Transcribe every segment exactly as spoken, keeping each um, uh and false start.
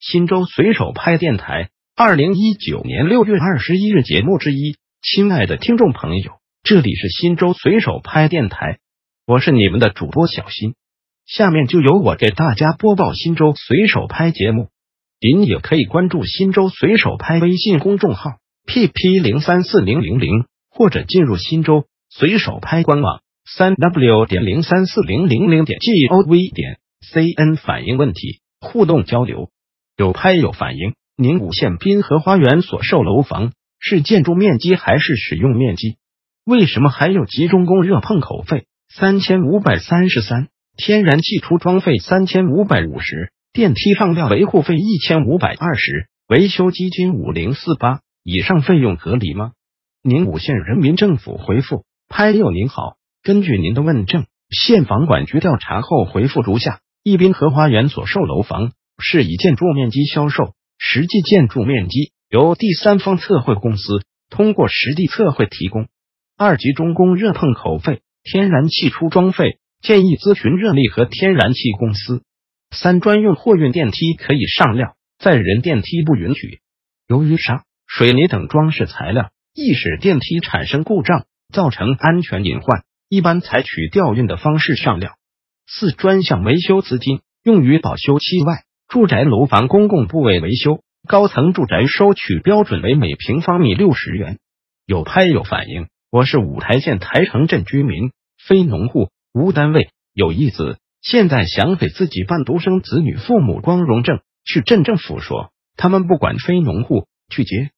新州随手拍电台二零一九年六月二十一日节目之一。亲爱的听众朋友，这里是新州随手拍电台，我是你们的主播小新。下面就由我给大家播报新州随手拍节目。您也可以关注新州随手拍微信公众号 P P 零三四零零零， 或者进入新州随手拍官网 三 w 零三四零零零 g o v 点 c n 反映问题，互动交流。有拍有反映，您五县滨河花园所售楼房是建筑面积还是使用面积？为什么还有集中供热碰口费 三千五百三十三， 天然气出装费 三千五百五十， 电梯上料维护费 一千五百二十， 维修基金 五零四八， 以上费用合理吗？宁武县人民政府回复：拍友您好，根据您的问政，县房管局调查后回复如下：一滨河花园所售楼房是以建筑面积销售，实际建筑面积由第三方测绘公司通过实地测绘提供。二、集中供热碰口费、天然气出装费，建议咨询热力和天然气公司。三、专用货运电梯可以上料，载人电梯不允许。由于沙、水泥等装饰材料易使电梯产生故障，造成安全隐患，一般采取吊运的方式上料。四、专项维修资金用于保修期外住宅楼房公共部位维修，高层住宅收取标准为每平方米六十元。有拍有反映，我是五台县台城镇居民，非农户，无单位，有一子，现在想给自己办独生子女父母光荣证，去镇政府说他们不管非农户，去街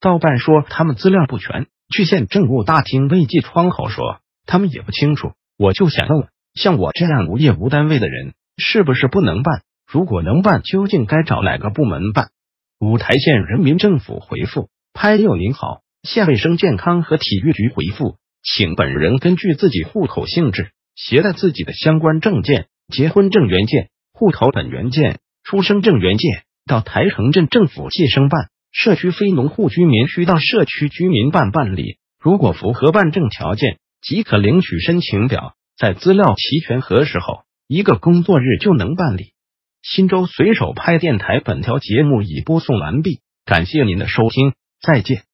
道办说他们资料不全，去县政务大厅卫计窗口说他们也不清楚。我就想问，像我这样无业无单位的人是不是不能办？如果能办，究竟该找哪个部门办？五台县人民政府回复：拍友您好，县卫生健康和体育局回复，请本人根据自己户口性质，携带自己的相关证件、结婚证原件、户口本原件、出生证原件，到台城镇政府计生办、社区非农户居民需到社区居民办办理。如果符合办证条件，即可领取申请表，在资料齐全核实后，一个工作日就能办理。新州随手拍电台本条节目已播送完毕，感谢您的收听，再见。